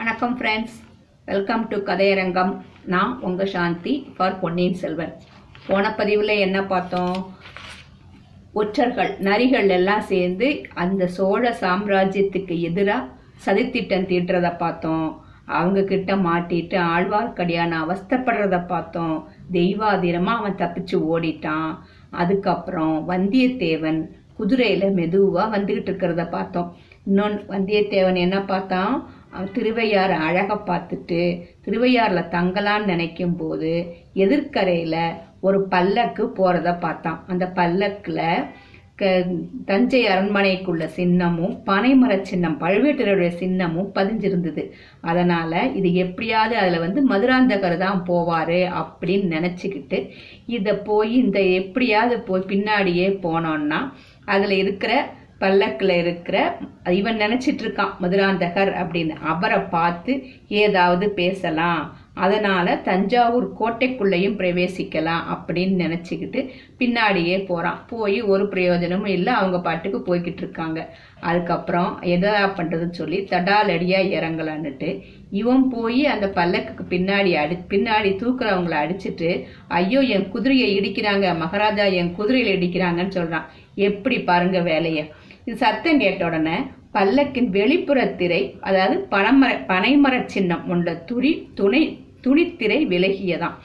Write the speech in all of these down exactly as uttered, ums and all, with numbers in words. வணக்கம் friends, welcome to கதையரங்கம். நான் உங்கள் சாந்தி ஃபார் பொன்னியின் செல்வன். போன பதிவில் என்ன பார்த்தோம்? ஒற்றர்கள் நரிகள் எல்லாம் சேர்ந்து அந்த சோழ சாம்ராஜ்யத்துக்கு எதிராக சதித்திட்டம் தீட்டுறதை பார்த்தோம். அவங்க கிட்ட மாட்டிட்டு ஆழ்வார்க்கடியான அவஸ்தப்படுறத பார்த்தோம். தெய்வாதீரமாக அவன் தப்பிச்சு ஓடிட்டான். அதுக்கப்புறம் வந்தியத்தேவன் குதிரையில் மெதுவாக வந்துக்கிட்டு இருக்கிறத பார்த்தோம். இன்னொன்று, வந்தியத்தேவன் என்ன பார்த்தான்? அவன் திருவையாறு அழகை பார்த்துட்டு திருவையாறில் தங்கலான்னு நினைக்கும் போது எதிர்கரையில் ஒரு பல்லக்கு போகிறத பார்த்தான். அந்த பல்லக்கில் க தஞ்சை அரண்மனைக்குள்ள சின்னமும் பனைமர சின்னம் பழுவேட்டரையருடைய சின்னமும் பதிஞ்சிருந்தது. அதனால் இது எப்படியாவது அதில் வந்து மதுராந்தகர் தான் போவார் அப்படின்னு நினச்சிக்கிட்டு இதை போய் இந்த எப்படியாவது போய் பின்னாடியே போனோன்னா அதில் இருக்கிற பல்லக்கில் இருக்கிற இவன் நினச்சிட்டு இருக்கான் மதுராந்தகர் அப்படின்னு. அவரை பார்த்து ஏதாவது பேசலாம், அதனால் தஞ்சாவூர் கோட்டைக்குள்ளேயும் பிரவேசிக்கலாம் அப்படின்னு நினச்சிக்கிட்டு பின்னாடியே போகிறான். போய் ஒரு பிரயோஜனமும் இல்லை, அவங்க பாட்டுக்கு போய்கிட்டு இருக்காங்க. அதுக்கப்புறம் எதா பண்ணுறதுன்னு சொல்லி தடாலடியாக இறங்கலான்னுட்டு இவன் போய் அந்த பல்லக்குக்கு பின்னாடி அடி பின்னாடி தூக்குறவங்களை அடிச்சுட்டு, ஐயோ என் குதிரையை இடிக்கிறாங்க மகாராஜா, என் குதிரையில் இடிக்கிறாங்கன்னு சொல்கிறான். எப்படி பாருங்க வேலையை! இது சத்தம் கேட்ட உடனே பல்லக்கின் வெளிப்புற திரை, அதாவது பனைமர பனைமர சின்னம் உள்ள துணி துணை துணித்திரை விலகியதான்.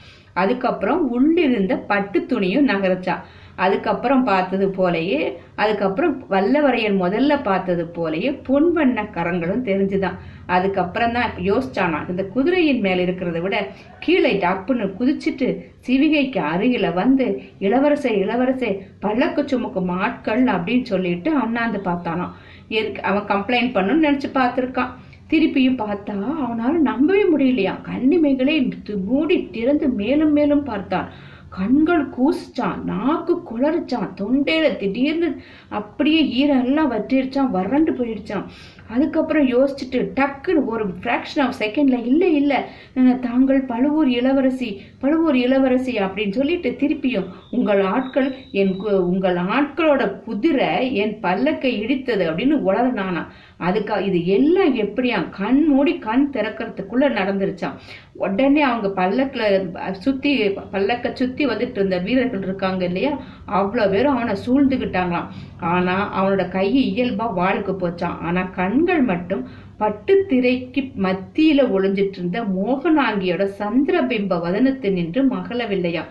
அதுக்கப்புறம் உள்ளிருந்த பட்டு துணியும் நகர்ச்சான். அதுக்கப்புறம் பார்த்தது போலயே, அதுக்கப்புறம் வல்லவரையன் முதல்ல பார்த்தது போலயே பொன் வண்ண கரங்களும் தெரிஞ்சுதான். அதுக்கப்புறம் தான் யோசிச்சானா, இந்த குதிரையின் மேல இருக்கிறத விட கீழே டப்புன்னு குதிச்சுட்டு சிவிகைக்கு அருகில வந்து இளவரசை இளவரசை பல்லக்கு சுமக்கும் ஆட்கள் அப்படின்னு சொல்லிட்டு அண்ணாந்து பார்த்தானா. அவன் கம்ப்ளைண்ட் பண்ணணும்னு நினைச்சு பார்த்துருக்கான். திருப்பியும் பார்த்தா அவனால நம்பவே முடியலையா. கண்ணிமைகளை மூடி திறந்து மேலும் மேலும் பார்த்தான். கண்கள் கூசிச்சான், நாக்கு குளறிச்சான், தொண்டையில திடீர்னு அப்படியே ஈரெல்லாம் வற்றிடுச்சான், வறண்டு போயிடுச்சான். அதுக்கப்புறம் யோசிச்சுட்டு டக்குன்னு ஒரு ஃப்ராக்ஷன் ஆஃப் செகண்ட்ல, இல்லை இல்லை தாங்கள் பழுவூர் இளவரசி பழுவூர் இளவரசி அப்படின்னு சொல்லிட்டு திருப்பியும் உங்கள் ஆட்கள் என் உங்கள் ஆட்களோட குதிரை என் பல்லக்கை இடித்தது அப்படின்னு உளறினானா. அதுக்கா இது எல்லாம் எப்படியா கண் மூடி கண் திறக்கிறதுக்குள்ள நடந்துருச்சான். உடனே அவங்க பல்லக்கில் சுற்றி பல்லக்கை சுற்றி வந்துட்டு இருந்த வீரர்கள் இருக்காங்க இல்லையா, அவ்வளோ பேரும் அவனை சூழ்ந்துக்கிட்டாங்களாம். ஆனால் அவனோட கையை இயல்பாக வாளுக்கு போச்சான். ஆனால் கண்கள் மட்டும் பட்டு திரைக்கு மத்தியில ஒளிஞ்சிட்டு இருந்த மோகனாங்கியோட சந்திரபிம்ப வதனத்து நின்று மகளவில்லையா.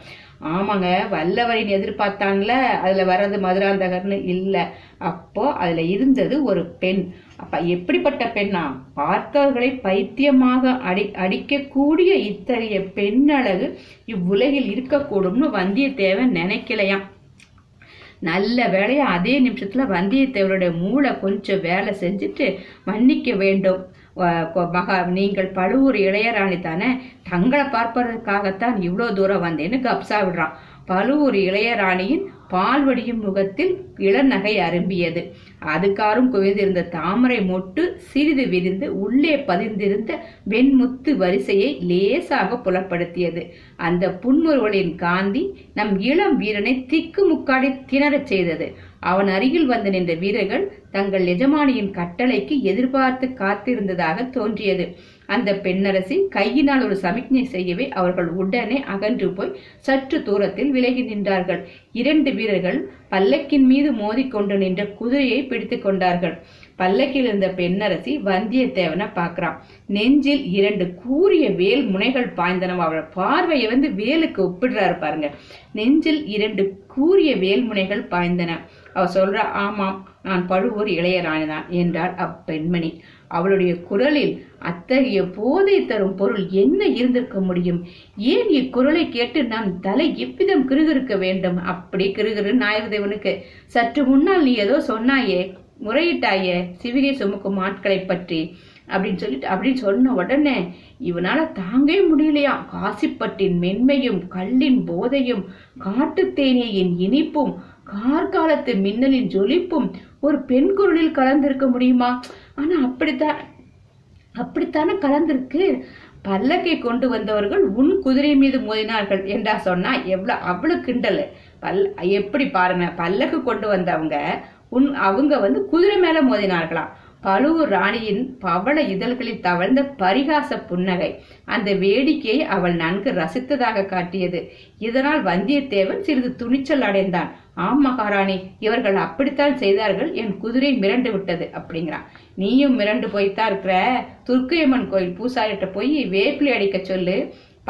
ஆமாங்க, வல்லவரின் எதிர்பார்த்தாங்களே அதுல வர்றது மதுராந்தகர்னு இல்லை, அப்போ அதுல இருந்தது ஒரு பெண். அப்ப எப்படிப்பட்ட பெண்ணா? பார்த்தவர்களை பைத்தியமாக அடி அடிக்கக்கூடிய இத்தகைய பெண்ணழகு இவ்வுலகில் இருக்கக்கூடும்னு வந்தியத்தேவன் நினைக்கலையாம். நல்ல வேலையா அதே நிமிஷத்துல வந்தியத்தேவனுடைய மூளை கொஞ்சம் வேலை செஞ்சுட்டு, மன்னிக்க வேண்டும் மகா, நீங்கள் பழுவூர் இளையராணி தானே, தங்களை பார்ப்பதற்காகத்தான் இவ்வளோ தூரம் வந்தேன்னு கப்சா விடுறான். பழுவூர் இளையராணியின் பால்வடியும் முகத்தில் இளநகை அரும்பியது. அதுக்காரும் குவிந்திருந்த தாமரை மொட்டு சிறிது விரிந்து உள்ளே பதிந்திருந்த வெண்முத்து வரிசையை லேசாக புலப்படுத்தியது. அந்த புன்முறுவலின் காந்தி நம் இளம் வீரனை திக்கு முக்காடி திணறச் செய்தது. அவன் அருகில் வந்து நின்ற வீரர்கள் தங்கள் எஜமானியின் கட்டளைக்கு எதிர்பார்த்து காத்திருந்ததாக தோன்றியது. அந்த பெண்ணரசி கையினால் ஒரு சமிக்ஞை செய்யவே அவர்கள் உடனே அகன்று போய் சற்று தூரத்தில் விலகி நின்றார்கள். இரண்டு வீரர்கள் பல்லக்கின் மீது மோதிக்கொண்டு நின்ற குதிரையை பிடித்து கொண்டார்கள். பல்லக்கில் இருந்த பெண்ணரசி வந்தியத்தேவனை பார்க்கிறான். நெஞ்சில் இரண்டு கூரிய வேல் முனைகள் பாய்ந்தனவா. அவளோட பார்வையை வந்து வேலுக்கு ஒப்பிடுறாரு பாருங்க. நெஞ்சில் இரண்டு கூரிய வேல் முனைகள் பாய்ந்தன. அவ சொல்ற, ஆமாம் நான் பழுவூர் இளையராணி தான் என்றாள் அப்பெண்மணி. அவளுடைய குரலில் அத்தகைய போதை தரும் பொருள் என்ன இருந்திருக்க முடியும்? ஏன் இக்குரலை கேட்டு நாம் தலை எவ்விதம் கிருகிருக்க வேண்டும்? அப்படி கிருகிரு நாயகதேவனுக்கு, சற்று முன்னால் நீ ஏதோ சொன்னாயே, முறையிட்டாயே சிவிகை சுமக்கும் ஆட்களை பற்றி அப்படின்னு சொல்லிட்டு அப்படின்னு சொன்ன உடனே இவனால தாங்கவே முடியலையா. காசிப்பட்டின் மென்மையும் கல்லின் போதையும் காட்டு தேனீயின் இனிப்பும் கார்காலத்து மின்னலின் ஜொலிப்பும் ஒரு பெண் குரலில் கலந்திருக்க முடியுமா? ஆனா அப்படித்தான் அப்படித்தானே கலந்திருக்கு. பல்லக்கை கொண்டு வந்தவர்கள் உன் குதிரை மீது மோதினார்கள் என்றா சொன்னா எவ்வளோ அவ்வளவு கிண்டல். பல் எப்படி பாருங்க, பல்லக்கு கொண்டு வந்தவங்க உன் அவங்க வந்து குதிரை மேல மோதினார்களா? பழுவூர் ராணியின் பவள இதழ்களில் தவழ்ந்த பரிகாச புன்னகை அந்த வேடிக்கையை அவள் நன்கு ரசித்ததாக காட்டியது. இதனால் வந்தியத்தேவன் சிறிது துணிச்சல் அடைந்தான். ஆம் மகாராணி, இவர்கள் அப்படித்தான் செய்தார்கள். என் குதிரை மிரண்டு விட்டது அப்படிங்கிறான். நீயும் மிரண்டு போய்தான் இருக்கிற. துர்க்கையம்மன் கோயில் பூசாரிட்ட போய் வேப்பிலி அடிக்க சொல்லு,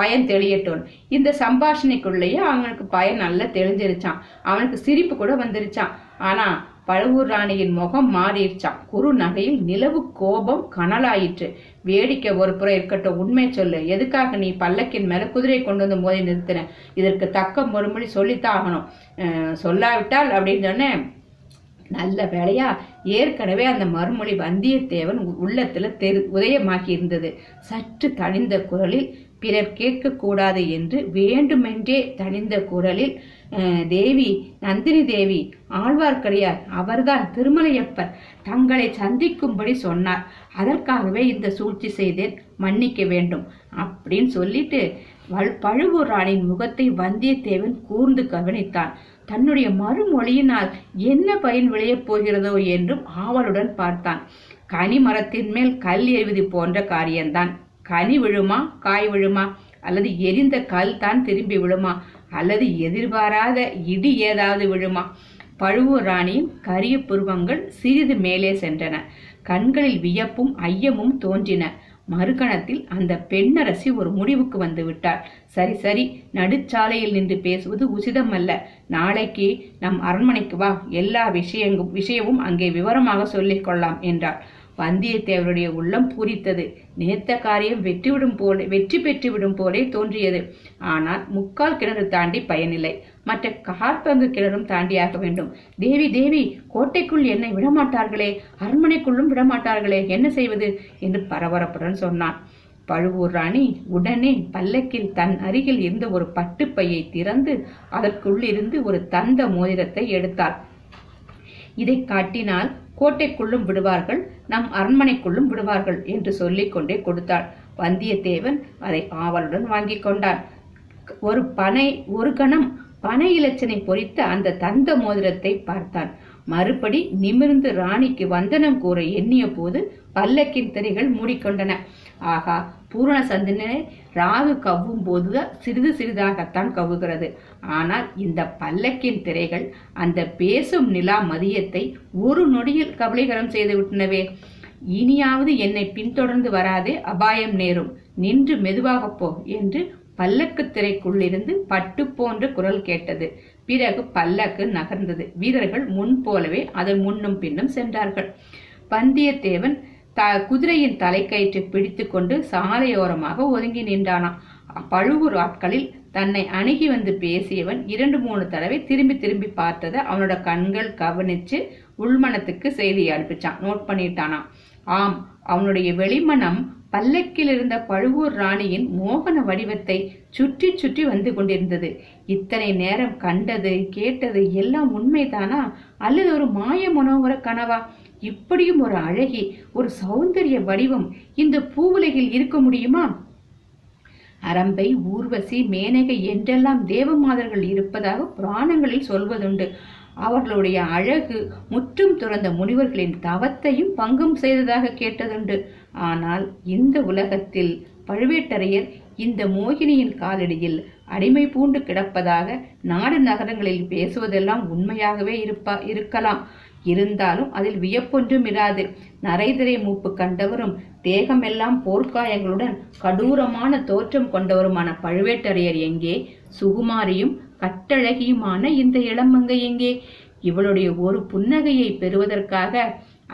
பயன் தெளியட்டோன். இந்த சம்பாஷணைக்குள்ளேயே அவனுக்கு பயன் நல்லா தெளிஞ்சிருச்சான். அவனுக்கு சிரிப்பு கூட வந்துருச்சான். ஆனா பழுவூர் ராணியின் முகம் மாறிடுச்சான். குறு நகையில் நிலவு கோபம் கனலாயிற்று. வேடிக்கை ஒரு புறம் இருக்கட்டும், உண்மை சொல்லு. எதுக்காக நீ பல்லக்கின் மேல குதிரை கொண்டு வந்து மோதி நிறுத்தின? இதற்கு தக்க மறுமொழி சொல்லித்தான் ஆகணும். சொல்லாவிட்டால் அப்படின்னு சொன்னேன். நல்ல வேளையா ஏற்கனவே அந்த மறுமொழி வந்தியத்தேவன் உள்ளத்துல தெரு உதயமாகி இருந்தது. சற்று தனிந்த குரலில், பிறர் கேட்கக்கூடாது என்று வேண்டுமென்றே தனிந்த குரலில், தேவி, நந்தினி தேவி, ஆழ்வார்க்கடியார் அவர்தான் திருமலையப்பர் தங்களை சந்திக்கும்படி சொன்னார். அதற்காகவே இந்த சூழ்ச்சி செய்தேன், மன்னிக்க வேண்டும் அப்படின்னு சொல்லிட்டு பழுவூர் ராணியின் முகத்தை வந்தியத்தேவன் கூர்ந்து கவனித்தான். தன்னுடைய மறுமொழியினால் என்ன பயன் விளையப் போகிறதோ என்றும் ஆவலுடன் பார்த்தான். கனி மரத்தின் மேல் கல் எறிவது போன்ற காரியம்தான். கனி விழுமா, காய் விழுமா, அல்லது எரிந்த கல் தான் திரும்பி விழுமா, அல்லது எதிர்பாராத இடி ஏதாவது விழுமா? பழுவூர் ராணியின் கரிய புருவங்கள் சிறிது மேலே சென்றன. கண்களில் வியப்பும் ஐயமும் தோன்றின. மறுகணத்தில் அந்த பெண்ணரசி ஒரு முடிவுக்கு வந்து விட்டார். சரி சரி, நடுச்சாலையில் நின்று பேசுவது உசிதம் அல்ல. நாளைக்கு நம் அரண்மனைக்கு வா, எல்லா விஷயங்கும் விஷயமும் அங்கே விவரமாக சொல்லிக்கொள்ளலாம் என்றார். வந்தியத்தேவனுடைய உள்ளம் பூரித்தது. நேர்த்த காரியம் வெற்றிவிடும் போல வெற்றி பெற்றுவிடும் போலே தோன்றியது. ஆனால் முக்கால் கிணறு தாண்டி பயனில்லை. மற்ற காற்பங்கு கிணறும் தாண்டியாக வேண்டும். தேவி தேவி, கோட்டைக்குள் என்னை விடமாட்டார்களே, அரண்மனைக்குள்ளும் விடமாட்டார்களே, என்ன செய்வது என்று பரபரப்புடன் சொன்னான். பழுவூர் ராணி உடனே பல்லக்கில் தன் அருகில் இருந்த ஒரு பட்டுப்பையை திறந்து அதற்குள்ளிருந்து ஒரு தந்த மோதிரத்தை எடுத்தாள். இதை காட்டினால் கோட்டைக்குள்ளும் விடுவார்கள், நம் அரண்மனைக்குள்ளும் விடுவார்கள் என்று சொல்லிக்கொண்டே கொடுத்தாள். வந்தியத்தேவன் அதை ஆவலுடன் வாங்கி கொண்டான். ஒரு பனை ஒரு கணம் பனை இலச்சனை பொறித்த அந்த தந்த மோதிரத்தை பார்த்தான். மறுபடி நிமிர்ந்து ராணிக்கு வந்தனம் கூற எண்ணிய போது பல்லக்கின் திரைகள் மூடிக்கொண்டன. ஆகா, பூரண சந்திரனை ராகு கவ்வும் போதுதான் சிறிது சிறிதாகத்தான் கவ்வுகிறது. ஆனால் இந்த பல்லக்கின் திரைகள் அந்த பேசும் நிலா மதியத்தை ஒரு நொடியில் கபலீகரம் செய்து விட்டனவே. இனியாவது என்னை பின்தொடர்ந்து வராதே, அபாயம் நேரும், நின்று மெதுவாக போ என்று பல்லக்கு திரைக்குள்ளிருந்து பட்டு போன்ற குரல் கேட்டது. பிறகு பல்லக்கு நகர்ந்தது. வீரர்கள் முன் போலவே அதன் முன்னும் பின்னும் சென்றார்கள். வந்தியத்தேவன் த குதிரையின் தலைக்கயிற்றை பிடித்து கொண்டு சாலையோரமாக ஒதுங்கி நின்றானாம். பழுவூர் ஆட்களில் தன்னை அணுகி வந்து பேசியவன் இரண்டு மூணு தடவை திரும்பி திரும்பி பார்த்ததை அவனோட கண்கள் கவனிச்சு உள்மனத்துக்கு செய்தி அனுப்பிச்சான், நோட் பண்ணிட்டானாம். ஆம், அவனுடைய வெளிமனம் பல்லக்கில் இருந்த பழுவூர் ராணியின் மோகன வடிவத்தை சுற்றி சுற்றி வந்து கொண்டிருந்தது. இத்தனை நேரம் கண்டது கேட்டது எல்லாம் உண்மைதானா, அல்லது ஒரு மாய மனோகர கனவா? இப்படியும் ஒரு அழகி, ஒரு சௌந்தரிய வடிவம் இந்த பூவுலகில் இருக்க முடியுமா? அரம்பை, ஊர்வசி, மேனகை என்றெல்லாம் தேவமாதர்கள் இருப்பதாக புராணங்களில் சொல்வதுண்டு. அவர்களுடைய அழகு முற்றும் துறந்த முனிவர்களின் தவத்தையும் பங்கம் செய்ததாக கேட்டதுண்டு. ஆனால் இந்த உலகத்தில் பழுவேட்டரையர் இந்த மோகினியின் காலடியில் அடிமை பூண்டு கிடப்பதாக நாடு நகரங்களில் பேசுவதெல்லாம் உண்மையாகவே இருப்பா இருக்கலாம். இருந்தாலும் அதில் வியப்பொன்றும் இராது. நரைதிரை மூப்பு கண்டவரும் தேகமெல்லாம் போர்க்காயங்களுடன் கடூரமான தோற்றம் கொண்டவருமான பழுவேட்டரையர் எங்கே? சுகுமாரியும் கட்டழகியுமான இந்த இளமங்கை எங்கே? இவளுடைய ஒரு புன்னகையை பெறுவதற்காக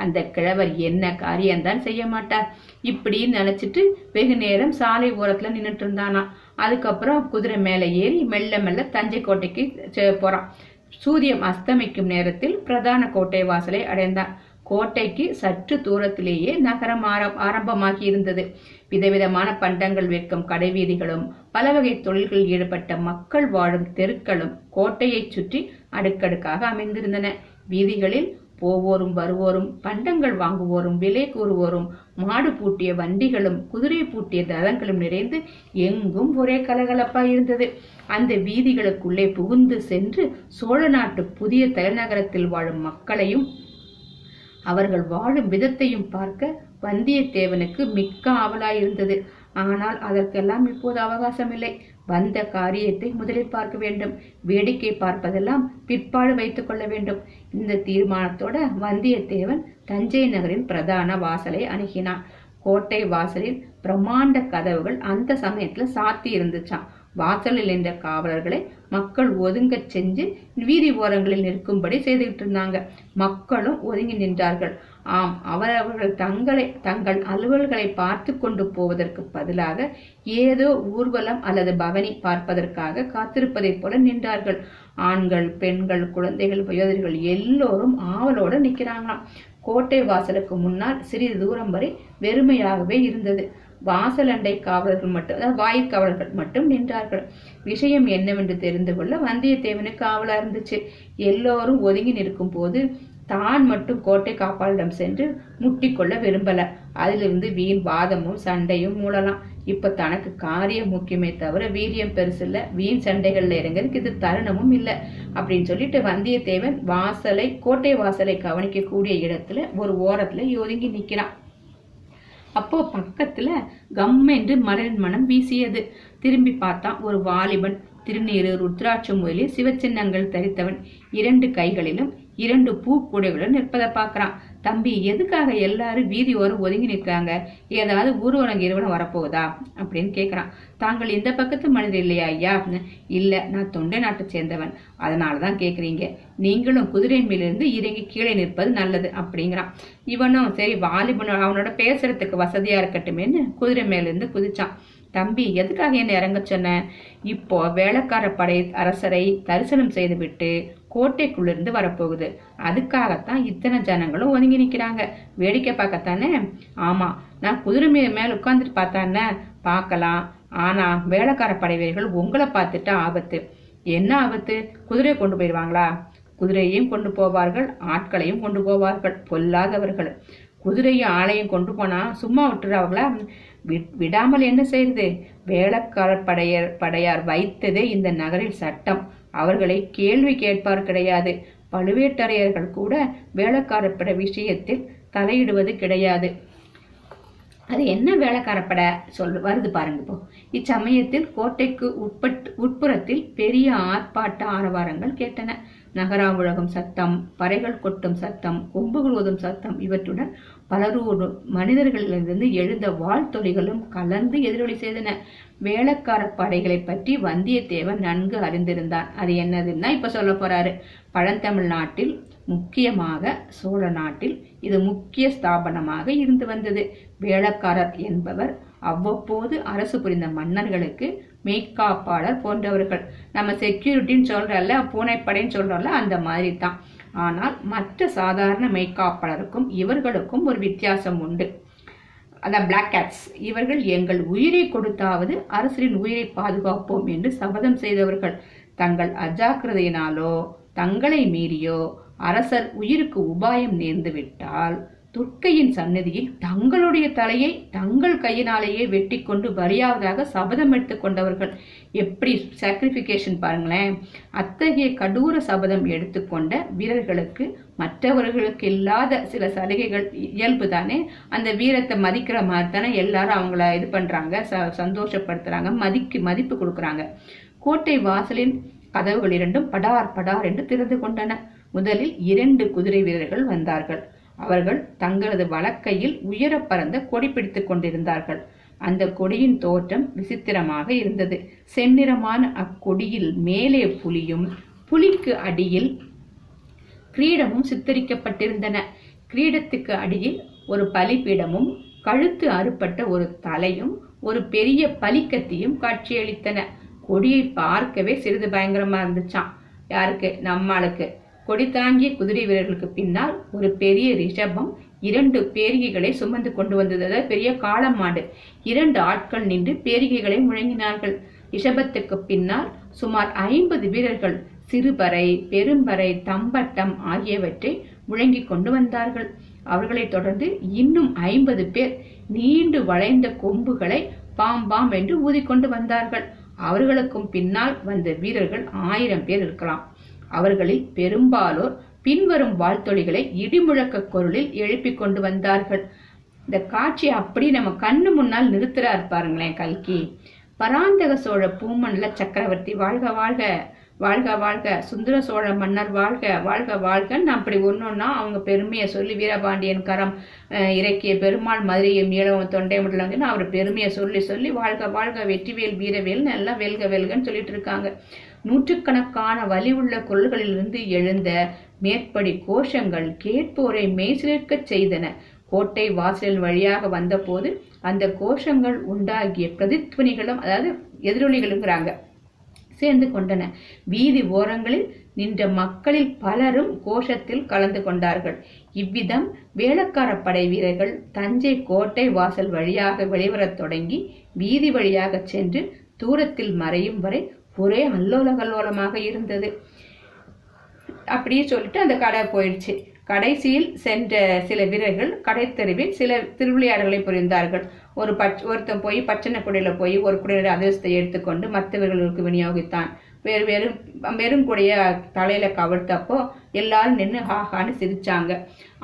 அந்த கிழவர் என்ன காரியம்தான் செய்ய மாட்டார். இப்படின்னு நினைச்சிட்டு வெகு நேரம் சாலை ஓரத்துல நின்றுட்டு இருந்தானா. அதுக்கப்புறம் குதிரை மேல ஏறி மெல்ல மெல்ல தஞ்சை கோட்டைக்கு போறான். சூரியன் அஸ்தமிக்கும் நேரத்தில் பிரதான கோட்டை வாசலை அடைந்தான். கோட்டைக்கு சற்று தூரத்திலேயே நகரம் ஆரம்பமாகி இருந்தது. விதவிதமான பண்டங்கள் விற்கும் கடைவீதிகளும் பல வகை தொழில்களில் ஈடுபட்ட மக்கள் வாழும் தெருக்களும் கோட்டையை சுற்றி அடுக்கடுக்காக அமைந்திருந்தன. வீதிகளில் போவோரும் வருவோரும், பண்டங்கள் வாங்குவோரும் விலை கூறுவோரும், மாடு பூட்டிய வண்டிகளும் குதிரை பூட்டிய ரதங்களும் நிறைந்து எங்கும் ஒரே கலகலப்பா இருந்தது. அந்த வீதிகளுக்குள்ளே புகுந்து சென்று சோழ நாட்டு புதிய தலைநகரத்தில் வாழும் மக்களையும் அவர்கள் வாழும் விதத்தையும் பார்க்க வந்தியத்தேவனுக்கு மிக்க ஆவலாயிருந்தது. ஆனால் அதற்கெல்லாம் இப்போது அவகாசம் இல்லை. வந்த காரியத்தை முதலில் பார்க்க வேண்டும். வேடிக்கை பார்ப்பதெல்லாம் பிற்பாடு வைத்துக் கொள்ள வேண்டும். இந்த தீர்மானத்தோட வந்தியத்தேவன் தஞ்சை நகரின் பிரதான வாசலை அணுகினான். கோட்டை வாசலில் பிரம்மாண்ட கதவுகள் அந்த சமயத்துல சாத்தி இருந்துச்சான். வாசலில் நின்ற காவலர்களை மக்கள் ஒதுங்க செஞ்சு வீதி ஓரங்களில் நிற்கும்படி செய்துகிட்டு இருந்தாங்க. மக்களும் ஒதுங்கி நின்றார்கள். ஆம், அவரவர்கள் தங்களை தங்கள் அலுவல்களை பார்த்து கொண்டு போவதற்கு பதிலாக ஏதோ ஊர்வலம் அல்லது பவனி பார்ப்பதற்காக காத்திருப்பதை போல நின்றார்கள். ஆண்கள், பெண்கள், குழந்தைகள், வயோதிகர்கள் எல்லோரும் ஆவலோடு நிற்கிறாங்களாம். கோட்டை வாசலுக்கு முன்னால் சிறிது தூரம் வரை வெறுமையாகவே இருந்தது. வாசலண்டை காவலர்கள் மட்டும், அதாவது வாய்க்காவலர்கள் மட்டும் நின்றார்கள். விஷயம் என்னவென்று தெரிந்து கொள்ள வந்தியத்தேவனுக்கு ஆவலா இருந்துச்சு. எல்லோரும் ஒதுங்கி நிற்கும் போது தான் மட்டும் கோட்டை காப்பாளரிடம் சென்று முட்டிக்கொள்ள விரும்பல. அதிலிருந்து வீண் வாதமும் சண்டையும் மூடலாம். இப்ப தனக்கு காரியம் முக்கியமே தவிர வீரியம் பெருசு இல்ல. வீண் சண்டைகள்ல இறங்கிறதுக்கு இது தருணமும் இல்லை அப்படின்னு சொல்லிட்டு வந்தியத்தேவன் வாசலை கோட்டை வாசலை கவனிக்க கூடிய இடத்துல ஒரு ஓரத்துல ஒதுங்கி நிக்கிறான். அப்போ பக்கத்துல கம் என்று மலரின் மனம் வீசியது. திரும்பி பார்த்தான். ஒரு வாலிபன், திருநீறு, ருத்ராட்ச முயலி, சிவச்சின்னங்கள் தரித்தவன், இரண்டு கைகளிலும் இரண்டு பூக்கூடைகளும் நிற்பதை பார்க்கறான். தம்பி, எதுக்காக எல்லாரும் வீதியோரம் ஒதுங்கி நிற்கிறாங்க? ஏதாவது ஊர்வலம் இருவனம் வரப்போகுதா அப்படின்னு கேட்குறான். தாங்கள் இந்த பக்கத்து மனிதர் இல்லையா ஐயா? இல்லை, நான் தொண்டை நாட்டை சேர்ந்தவன், அதனால தான் கேட்குறீங்க. நீங்களும் குதிரை மேலிருந்து இறங்கி கீழே நிற்பது நல்லது அப்படிங்கிறான். இவனும் சரி, வாலிபன் அவனோட பேசுறதுக்கு வசதியாக இருக்கட்டுமேன்னு குதிரை மேலிருந்து குதிச்சான். தம்பி, எதுக்காக என்ன இறங்க சொன்ன? இப்போ வேளக்கார படை அரசரை தரிசனம் செய்து விட்டு கோட்டைக்குள்ளிருந்து வரப்போகுது, அதுக்காகத்தான் இத்தனை ஜனங்களும் ஒதுங்கி நிற்கிறாங்க. வேடிக்கை பார்க்கத்தானே? ஆமா, நான் குதிரை மேல உட்கார்ந்துட்டு பார்த்தானே பார்க்கலாம், ஆனா வேளக்கார படை வீரர்கள் உங்களை பார்த்துட்டா ஆபத்து. என்ன ஆபத்து? குதிரையை கொண்டு போயிடுவாங்களா? குதிரையையும் கொண்டு போவார்கள், ஆட்களையும் கொண்டு போவார்கள். பொல்லாதவர்கள். குதிரையும் ஆளையும் கொண்டு போனா சும்மா விட்டுறாங்களா? விடாமல் என்ன செய்யுது? வேளக்கார படையர் படையார் வைத்ததே இந்த நகரில் சட்டம். அவர்களை கேள்வி கேட்பார் கிடையாது. பழுவேட்டரையர்கள் கூட வேளக்கார படை விஷயத்தில் தலையிடுவது கிடையாது. அது என்ன வேளக்காரப்படை சொல் வருது பாருங்க. இப்போ இச்சமயத்தில் கோட்டைக்கு உட்பட்டு உட்புறத்தில் பெரிய ஆர்ப்பாட்ட ஆரவாரங்கள் கேட்டன. நகராவுலகம் சத்தம், பறைகள் கொட்டும் சத்தம், கொம்புகள் ஓதும் சத்தம், இவற்றுடன் பலரோடு மனிதர்களிலிருந்து எழுந்த வாழ்த்தொலிகளும் கலந்து எதிரொலி செய்தன. வேளக்கார படைகளை பற்றி வந்தியத்தேவன் நன்கு அறிந்திருந்தான். அது என்னதுன்னா இப்ப சொல்ல போறாரு. பழந்தமிழ் நாட்டில், முக்கியமாக சோழ நாட்டில் இது முக்கிய ஸ்தாபனமாக இருந்து வந்தது. வேளக்காரர் என்பவர் அவ்வப்போது அரசு புரிந்த மன்னர்களுக்கு மெய்காப்பாளர் போன்றவர்கள். நம்ம செக்யூரிட்டின்னு சொல்றோம்ல, பூனைப்படைன்னு சொல்றோம்ல, அந்த மாதிரி தான். ஆனால் மற்ற சாதாரண மெய்காப்பாளருக்கும் இவர்களுக்கும் ஒரு வித்தியாசம் உண்டு. அதான் பிளாக் கேட்ஸ். இவர்கள் எங்கள் உயிரை கொடுத்தாவது அரசரின் உயிரை பாதுகாப்போம் என்று சபதம் செய்தவர்கள். தங்கள் அஜாக்கிரதையினாலோ தங்களை மீறியோ அரசர் உயிருக்கு உபாயம் நேர்ந்து விட்டால் துர்க்கையின் சன்னதியில் தங்களுடைய தலையை தங்கள் கையினாலேயே வெட்டி கொண்டு பலியாவதாக சபதம் எடுத்துக் கொண்டவர்கள். எப்படி சாக்ரிஃபிகேஷன் பாருங்களேன். அத்தகைய கடூர சபதம் எடுத்துக்கொண்ட வீரர்களுக்கு மற்றவர்களுக்கு இல்லாத சில சலுகைகள் இயல்பு தானே. அந்த வீரத்தை மதிக்கிற மாதிரி தானே எல்லாரும் அவங்கள இது பண்றாங்க, சந்தோஷப்படுத்துறாங்க, மதிக்கு மதிப்பு கொடுக்குறாங்க. கோட்டை வாசலின் கதவுகள் இரண்டும் படார் படார் என்று திறந்து கொண்டன. முதலில் இரண்டு குதிரை வீரர்கள் வந்தார்கள். அவர்கள் தங்களது வலக்கையில் உயர பறந்த கொடி பிடித்துக் கொண்டிருந்தார்கள். அந்த கொடியின் தோற்றம் விசித்திரமாக இருந்தது. செந்நிறமான அக்கொடியில் மேலே புலியும் புலிக்கு அடியில் கிரீடமும் சித்தரிக்கப்பட்டிருந்தன. கிரீடத்துக்கு அடியில் ஒரு பலிபீடமும் கழுத்து அறுபட்ட ஒரு தலையும் ஒரு பெரிய பலிக்கத்தியும் காட்சியளித்தன. கொடியை பார்க்கவே சிறிது பயங்கரமா இருந்துச்சான். யாருக்கு? நம்மளுக்கு. கொடி தாங்கிய குதிரை வீரர்களுக்கு பின்னால் ஒரு பெரிய ரிஷபம் இரண்டு பேரிகைகளை சுமந்து கொண்டு வந்தது. அதாவது பெரிய காளமாடு. இரண்டு ஆட்கள் நின்று பேரிகைகளை முழங்கினார்கள். ரிஷபத்துக்கு பின்னால் சுமார் ஐம்பது வீரர்கள் சிறுபறை, பெரும்பறை, தம்பட்டம் ஆகியவற்றை முழங்கி கொண்டு வந்தார்கள். அவர்களை தொடர்ந்து இன்னும் ஐம்பது பேர் நீண்டு வளைந்த கொம்புகளை பாம்பாம் என்று ஊதிக்கொண்டு வந்தார்கள். அவர்களுக்கும் பின்னால் வந்த வீரர்கள் ஆயிரம் பேர் இருக்கலாம். அவர்களில் பெரும்பாலோர் பின்வரும் வாழ்த்தொழிகளை இடிமுழக்க குரலில் எழுப்பி கொண்டு வந்தார்கள். இந்த காட்சி அப்படி நம்ம கண்ணு முன்னால் நிறுத்துறாரு பாருங்களேன் கல்கி. பராந்தக சோழ பூமண்டல சக்கரவர்த்தி வாழ்க வாழ்க, வாழ்க வாழ்க சுந்தர சோழ மன்னர் வாழ்க, வாழ்க வாழ்கன்னு அப்படி ஒன்னொன்னா அவங்க பெருமையை சொல்லி, வீரபாண்டியன் கரம் இறக்கிய பெருமாள் மதுரையும் ஈழவும் தொண்டைமுடியல வந்துன்னு அவர் பெருமையை சொல்லி சொல்லி வாழ்க வாழ்க வெற்றிவேல் வீரவேல்னு எல்லாம் வெல்க வெல்கன்னு சொல்லிட்டு இருக்காங்க. நூற்றுக்கணக்கான வலி உள்ள குரல்களிலிருந்து எழுந்த மேற்படி கோஷங்கள் கேட்போரை மெய்சிலிர்க்க செய்தன. கோட்டை வாசலில் வழியாக வந்தபோது அந்த கோஷங்கள் உண்டாகிய பிரதித்வனிகளும், அதாவது எதிரொலிகளுங்கிறாங்க, சேர்ந்து கொண்டன. வீதி ஓரங்களில் நின்ற மக்களில் பலரும் கோஷத்தில் கலந்து கொண்டார்கள். இவ்விதம் வேளக்கார படை வீரர்கள் தஞ்சை கோட்டை வாசல் வழியாக வெளிவரத் தொடங்கி வீதி வழியாக சென்று தூரத்தில் மறையும் வரை ஒரே அல்லோல கல்லோலமாக இருந்தது. அப்படியே சொல்லிட்டு அந்த கடை போயிடுச்சு. கடைசியில் சென்ற சில வீரர்கள் கடைத்தெருவில் சில திருவிளையாடல்களை புரிந்தார்கள். ஒரு பச் ஒருத்தன் போய் பச்சனை குடையில போய் ஒரு குடையில அதிர்ஷ்டத்தை எடுத்துக்கொண்டு மற்றவர்களுக்கு விநியோகித்தான். வேறு வேறு வெறும் கூடைய தலையில கவிழ்த்தப்போ எல்லாரும் நின்று ஹாஹான்னு சிரிச்சாங்க.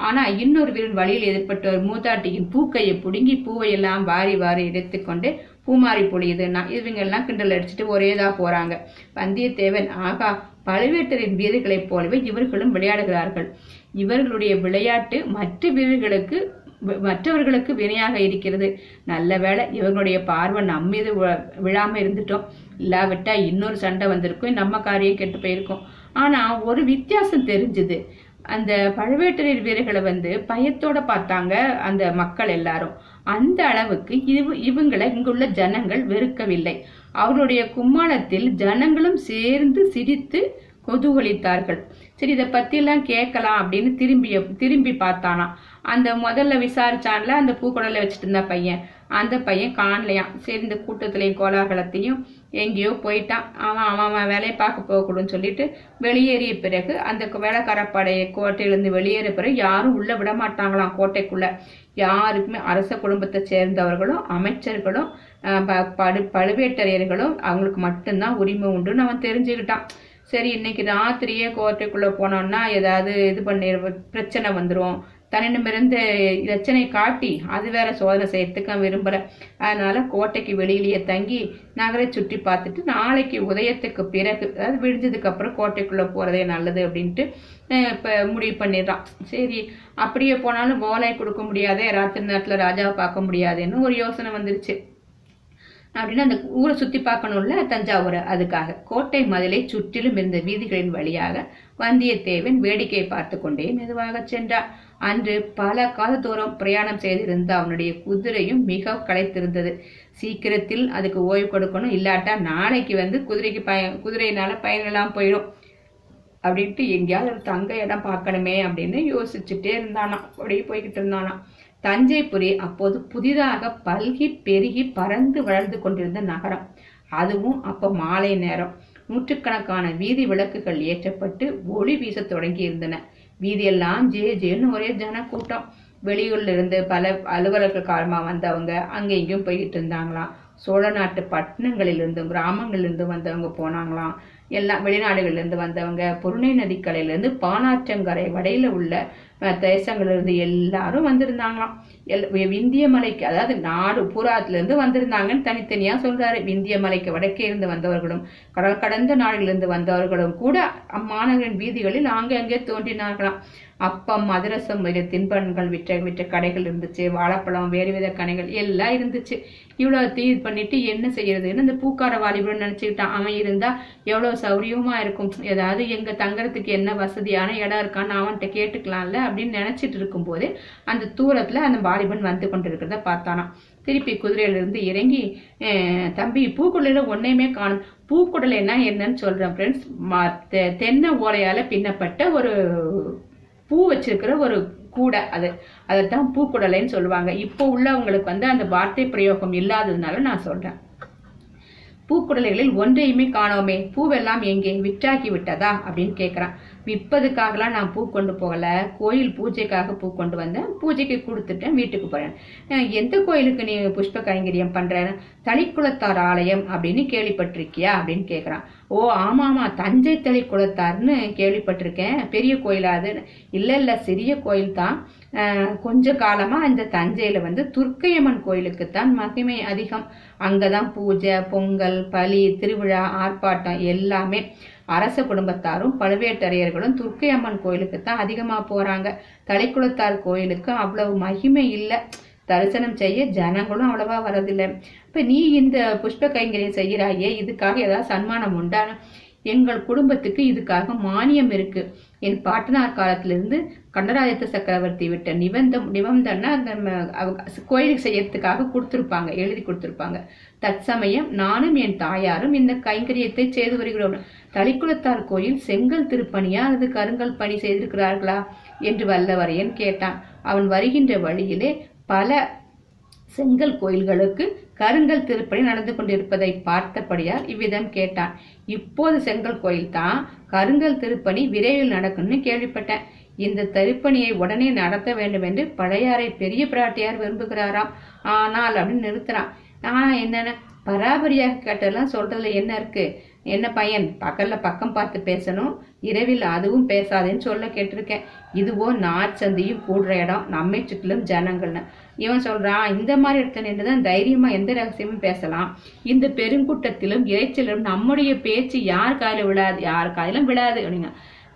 ஆனா இன்னொரு வீரன் வழியில் எதிர்பட்ட ஒரு மூதாட்டியின் பூக்கையை பிடுங்கி பூவையெல்லாம் வாரி வாரி எடுத்துக்கொண்டு பூமாரி பொழியுதுன்னா இவங்க எல்லாம் கிண்டல் அடிச்சுட்டு ஒரேதா போறாங்க. வந்தியத்தேவன், ஆகா, பழுவேட்டரின் வீரர்களைப் போலவே இவர்களும் விளையாடுகிறார்கள், இவர்களுடைய விளையாட்டு மற்ற வீரர்களுக்கு மற்றவர்களுக்கு வினையாக இருக்கிறது, நல்ல வேளை இவர்களுடைய பார்வை நம்ம மீது விழாம இருந்துட்டோம், இல்லாவிட்டா இன்னொரு சண்டை வந்திருக்கும், நம்ம காரியம் கெட்டு போயிருக்கோம். ஆனா ஒரு வித்தியாசம் தெரிஞ்சுது. அந்த பழுவேட்டரையர் வீரர்களை வந்து பயத்தோட பார்த்தாங்க அந்த மக்கள் எல்லாரும். அந்த அளவுக்கு இவ் இவங்களை இங்குள்ள ஜனங்கள் வெறுக்கவில்லை. அவருடைய கும்மாளத்தில் ஜனங்களும் சேர்ந்து சிரித்து கொதுகளித்தார்கள். சரி, இதை பத்தி எல்லாம் கேட்கலாம் அப்படின்னு திரும்பிய திரும்பி பார்த்தானா அந்த முதல்ல விசாரிச்சான்ல, அந்த பூக்குடலை வச்சுட்டு இருந்தா பையன், அந்த பையன் காணலையாம். சரி, இந்த கூட்டத்திலையும் கோலாகலத்தையும் எங்கேயோ போயிட்டான், அவன் அவன் அவன் வேலையை பார்க்க போகக்கூடும் சொல்லிட்டு வெளியேறிய பிறகு அந்த வேளக்காரப்படைய கோட்டையிலிருந்து வெளியேறிய பிறகு யாரும் உள்ள விட மாட்டாங்களாம் கோட்டைக்குள்ள. யாருக்குமே அரச குடும்பத்தை சேர்ந்தவர்களும் அமைச்சர்களும் படு பழுவேட்டரையர்களும் அவங்களுக்கு மட்டும்தான் உரிமை உண்டுன்னு அவன் தெரிஞ்சுக்கிட்டான். சரி, இன்னைக்கு ராத்திரியே கோட்டைக்குள்ள போனோம்னா ஏதாவது இது பண்ணி பிரச்சனை வந்துடும், தன்னிடமிருந்து ரச்சனை காட்டி அது வேற சோதனை செய்யறதுக்கு விரும்பல, அதனால கோட்டைக்கு வெளியிலேயே தங்கி நகரை சுற்றி பார்த்துட்டு நாளைக்கு உதயத்துக்கு பிறகு, அதாவது விடிஞ்சதுக்கு அப்புறம் கோட்டைக்குள்ள போறதே நல்லது அப்படின்ட்டு இப்ப முடிவு பண்ணிடுறான். சரி, அப்படியே போனாலும் ஓலை கொடுக்க முடியாதே, ராத்திரி நேரத்துல ராஜாவை பார்க்க முடியாதேன்னு ஒரு யோசனை வந்துருச்சு. அப்படின்னு அந்த ஊரை சுற்றி பார்க்கணும்ல தஞ்சாவூரை, அதுக்காக கோட்டை மதிலை சுற்றிலும் இருந்த வீதிகளின் வழியாக வந்தியத்தேவன் வேடிக்கையை பார்த்து கொண்டே மெதுவாக சென்றார். அன்று பல கால தூரம் பிரயாணம் செய்திருந்த அவனுடைய குதிரையும் மிக களைத்திருந்தது. சீக்கிரத்தில் அதுக்கு ஓய்வு கொடுக்கணும், இல்லாட்டா நாளைக்கு வந்து குதிரைக்கு பய குதிரையினால பயனெல்லாம் போயிடும் அப்படின்ட்டு எங்கேயாவது ஒரு தங்க இடம் பார்க்கணுமே அப்படின்னு யோசிச்சுட்டே இருந்தானா. அப்படியே போய்கிட்டு இருந்தானா. தஞ்சைபுரி அப்போது புதிதாக பல்கி பெருகி பறந்து வளர்ந்து கொண்டிருந்த நகரம். அதுவும் அப்ப மாலை நேரம். நூற்றுக்கணக்கான வீதி விளக்குகள் ஏற்றப்பட்டு ஒளி வீச தொடங்கி இருந்தன. வீதியெல்லாம் ஜே ஜேன்னு ஒரே ஜன கூட்டம். வெளியூர்ல இருந்து பல அலுவலர்கள் காலமா வந்தவங்க அங்க இங்கேயும் போய்கிட்டு இருந்தாங்களாம். சோழ நாட்டு பட்டணங்களிலிருந்தும் கிராமங்களிலிருந்து வந்தவங்க போனாங்களாம். எல்லா வெளிநாடுகளிலிருந்து வந்தவங்க, பொருணை நதிக்கரையிலிருந்து பானாற்றங்கரை வடையில உள்ள தேசங்களிலிருந்து எல்லாரும் வந்திருந்தாங்களாம். எல் விந்திய மலைக்கு, அதாவது நாடு பூராத்திலிருந்து வந்திருந்தாங்கன்னு தனித்தனியா சொல்றாரு. விந்திய மலைக்கு வடக்கே இருந்து வந்தவர்களும் கடல் கடந்த நாடுகளிலிருந்து வந்தவர்களும் கூட அம்மாநகரின் வீதிகளில் அங்கே அங்கே தோன்றினார்களாம். அப்பம், மதுரசம், தின்பண்கள் விற்ற விற்ற கடைகள் இருந்துச்சு. வாழைப்பழம், வேறு வித கடைகள் எல்லாம் இருந்துச்சு. இவ்வளோத்தையும் இது பண்ணிட்டு என்ன செய்யறதுன்னு அந்த பூக்கார வாலிபன் நினைச்சுக்கிட்டான். அவன் இருந்தா எவ்வளவு சௌரியமா இருக்கும், ஏதாவது எங்க தங்கறதுக்கு என்ன வசதியான இடம் இருக்கான்னு அவன்கிட்ட கேட்டுக்கலாம்ல அப்படின்னு நினைச்சிட்டு இருக்கும் போது அந்த தூரத்துல அந்த வாலிபன் வந்து கொண்டிருக்கிறத பார்த்தானா. திருப்பி குதிரையிலிருந்து இறங்கி, தம்பி பூக்குடல ஒன்னையுமே காணும். பூக்குடலைன்னா என்னன்னு சொல்றேன் ஃப்ரெண்ட்ஸ். தென்னை ஓலையால பின்னப்பட்ட ஒரு பூ வச்சிருக்கிற ஒரு கூடை, அது அதைத்தான் பூக்குடலைன்னு சொல்லுவாங்க. இப்போ உள்ளவங்களுக்கு வந்து அந்த வார்த்தை பிரயோகம் இல்லாததுனால நான் சொல்றேன். பூக்குடலைகளில் ஒன்றையுமே காணோமே, பூவெல்லாம் எங்கே, விற்றாக்கி விட்டதா அப்படின்னு கேட்கிறான். விற்பதுக்காகலாம் நான் பூ கொண்டு போகலை, கோயில் பூஜைக்காக பூ கொண்டு வந்தேன், பூஜைக்கு கொடுத்துட்டேன், வீட்டுக்கு போகிறேன். எந்த கோயிலுக்கு நீ புஷ்ப கைங்கரியம் பண்ணுறேன்? தளிக்குளத்தார் ஆலயம் அப்படின்னு கேள்விப்பட்டிருக்கியா அப்படின்னு கேட்குறான். ஓ ஆமாமா, தஞ்சை தளிக்குளத்தார்னு கேள்விப்பட்டிருக்கேன், பெரிய கோயிலாக அது? இல்லை இல்லை, சிறிய கோயில் தான். கொஞ்ச காலமாக இந்த தஞ்சையில் வந்து துர்க்கையம்மன் கோயிலுக்கு தான் மகிமை அதிகம். அங்கே தான் பூஜை, பொங்கல், பலி, திருவிழா, ஆர்ப்பாட்டம் எல்லாமே. அரச குடும்பத்தாரும் பழுவேட்டரையர்களும் துர்க்கை அம்மன் கோயிலுக்கு தான் அதிகமாக போகிறாங்க. தளிக்குளத்தார் கோயிலுக்கு அவ்வளவு மகிமை இல்லை, தரிசனம் செய்ய ஜனங்களும் அவ்வளவா வரதில்லை. இப்போ நீ இந்த புஷ்ப கைங்கரியம் செய்கிறாயே, இதுக்காக ஏதாவது சன்மானம் உண்டான? எங்கள் குடும்பத்துக்கு இதுக்காக மானியம் இருக்கு. என் பாட்டனார் காலத்திலிருந்து கண்டராதித்த சக்கரவர்த்தி விட்ட நிபந்தம் நிபந்தம்னா கோயிலுக்கு செய்யறதுக்காக கொடுத்துருப்பாங்க, எழுதி கொடுத்துருப்பாங்க. தற்சமயம் நானும் என் தாயாரும் இந்த கைங்கரியத்தை செய்து வருகிறோம். தளிக்குளத்தார் கோயில் செங்கல் திருப்பணியா அல்லது கருங்கல் பணி செய்திருக்கிறார்களா என்று வல்லவரையன் கேட்டான். அவன் வருகின்ற வழியிலே பல செங்கல் கோயில்களுக்கு கருங்கல் திருப்பணி நடந்து கொண்டிருப்பதை பார்த்தபடியால் இவ்விதம் கேட்டான். இப்போது செங்கல் கோயில் தான், கருங்கல் திருப்பணி விரைவில் நடக்கும்னு கேள்விப்பட்டேன். இந்த திருப்பணியை உடனே நடத்த வேண்டும் என்று பழையாறை பெரிய பிராட்டியார் விரும்புகிறாராம். ஆனால் அப்படின்னு நிறுத்துறான். ஆனால் என்னென்ன பராபரியாக கேட்டதெல்லாம் சொல்றதுல என்ன இருக்கு? என்ன பையன், பக்கல்ல பக்கம் பார்த்து பேசணும், இரவில் அதுவும் பேசாதேன்னு சொல்ல கேட்டிருக்கேன். இதுவோ நாற்சந்தியும் கூடுற இடம், நம்மை சுற்றிலும் ஜனங்கள்னு. இவன் சொல்றான், இந்த மாதிரி இடத்துல நின்றுதான் தைரியமா எந்த ரகசியமும் பேசலாம். இந்த பெருங்கூட்டத்திலும் இறைச்சலும் நம்முடைய பேச்சு யார் காயிலும் விழாது, யார் காயிலும் விழாது. அப்படிங்க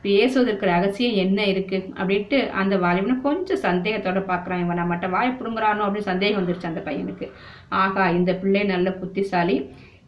பேசுவதற்கு ரகசியம் என்ன இருக்கு அப்படின்ட்டு அந்த வாலிபனை கொஞ்சம் சந்தேகத்தோட பாக்குறான். இவன் நம்மகிட்ட வாய் புடுங்குறானோ அப்படின்னு சந்தேகம் வந்துருச்சு அந்த பையனுக்கு. ஆகா, இந்த பிள்ளை நல்ல புத்திசாலி,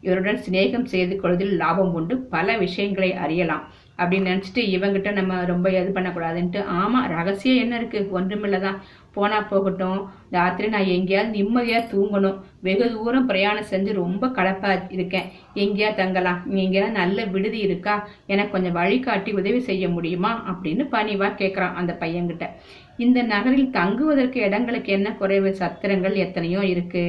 இவருடன் சிநேகம் செய்து கொள்வதில் லாபம் உண்டு, பல விஷயங்களை அறியலாம் அப்படின்னு நினச்சிட்டு இவங்கிட்ட நம்ம ரொம்ப இது பண்ணக்கூடாதுன்ட்டு. ஆமாம், ரகசியம் என்ன இருக்குது, ஒன்றுமில்லதான், போனால் போகட்டும், ராத்திரி நான் எங்கேயாவது நிம்மதியாக தூங்கணும், வெகு தூரம் பிரயாணம் செஞ்சு ரொம்ப களைப்பாக இருக்கேன், எங்கேயாவது தங்கலாம், எங்கேயாவது நல்ல விடுதி இருக்கா, எனக்கு கொஞ்சம் வழிகாட்டி உதவி செய்ய முடியுமா அப்படின்னு பணிவாக கேட்குறான் அந்த பையன்கிட்ட. இந்த நகரில் தங்குவதற்கு இடங்களுக்கு என்ன குறைவு, சத்திரங்கள் எத்தனையோ இருக்கு,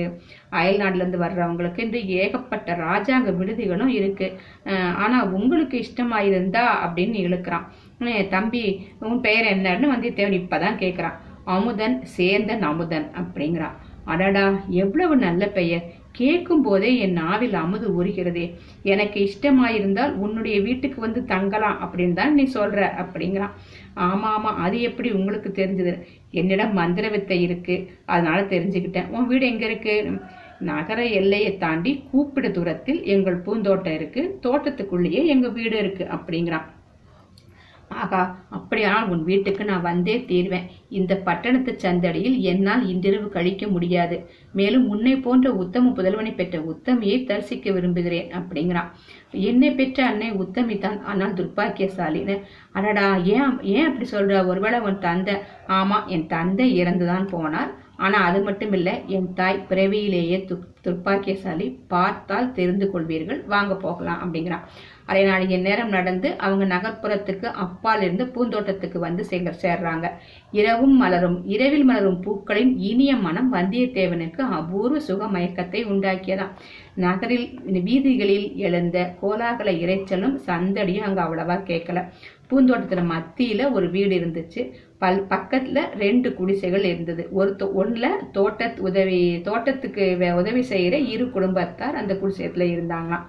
அயல் நாட்டிலிருந்து வர்றவங்களுக்கு இன்று ஏகப்பட்ட ராஜாங்க விடுதிகளும் இருக்கு, ஆனா உங்களுக்கு இஷ்டமாயிருந்தா அப்படின்னு இழுக்கிறான். தம்பி, உன் பெயர் என்னன்னு வந்தியத்தேவன் இப்பதான் கேட்கிறான். அமுதன், சேந்தன் அமுதன் அப்படிங்கிறான். அடடா, எவ்வளவு நல்ல பெயர், கேட்கும் போதே என் நாவில் அமுது ஊறுகிறதே. எனக்கு இஷ்டமாயிருந்தால் உன்னுடைய வீட்டுக்கு வந்து தங்கலாம் அப்படின்னு தான் நீ சொல்ற அப்படிங்கிறான். ஆமா ஆமா, அது எப்படி உங்களுக்கு தெரிஞ்சது? என்னிடம் மந்திர வித்தை இருக்கு, அதனால தெரிஞ்சுக்கிட்டேன். உன் வீடு எங்க இருக்கு? நகர எல்லையை தாண்டி கூப்பிட தூரத்தில் எங்கள் பூந்தோட்டம் இருக்கு, தோட்டத்துக்குள்ளேயே எங்க வீடு இருக்கு அப்படிங்கிறான். ஆகா, அப்படியானால் உன் வீட்டுக்கு நான் வந்தே தீர்வேன். இந்த பட்டணத்து சந்தடியில் என்னால் இன்றிரவு கழிக்க முடியாது. மேலும் உன்னை போன்ற உத்தம புதல்வனை பெற்ற உத்தமியை தரிசிக்க விரும்புகிறேன் அப்படிங்கிறான். என்னை பெற்ற அன்னை உத்தமி தான், ஆனால் துர்பாக்கியசாலின்னு. அடடா, ஏன் ஏன் அப்படி சொல்ற? ஒருவேளை உன் தந்தை? ஆமா, என் தந்தை இறந்துதான் போனார். ஆனா அது மட்டும் இல்லை, என் தாய் பிறவியிலேயே துர்பாக்கியசாலி. பார்த்தால் தெரிந்து கொள்வீர்கள், வாங்க போகலாம் அப்படிங்கிறான். அரை நாளைக்கு நேரம் நடந்து அவங்க நகர்ப்புறத்துக்கு அப்பால் இருந்து பூந்தோட்டத்துக்கு வந்து சேகர் சேர்றாங்க. இரவும் மலரும் இரவில் மலரும் பூக்களின் இனிய மனம் வந்தியத்தேவனுக்கு அபூர்வ சுக மயக்கத்தை உண்டாக்கியதாம். நகரில் வீதிகளில் எழுந்த கோலாகல இறைச்சலும் சந்தடியும் அங்க அவ்வளவா கேட்கல. பூந்தோட்டத்துல மத்தியில ஒரு வீடு இருந்துச்சு, பல் பக்கத்துல ரெண்டு குடிசைகள் இருந்தது. ஒரு ஒன்றுல தோட்ட உதவி தோட்டத்துக்கு உதவி செய்கிற இரு குடும்பத்தார் அந்த குடிசையத்துல இருந்தாங்களாம்.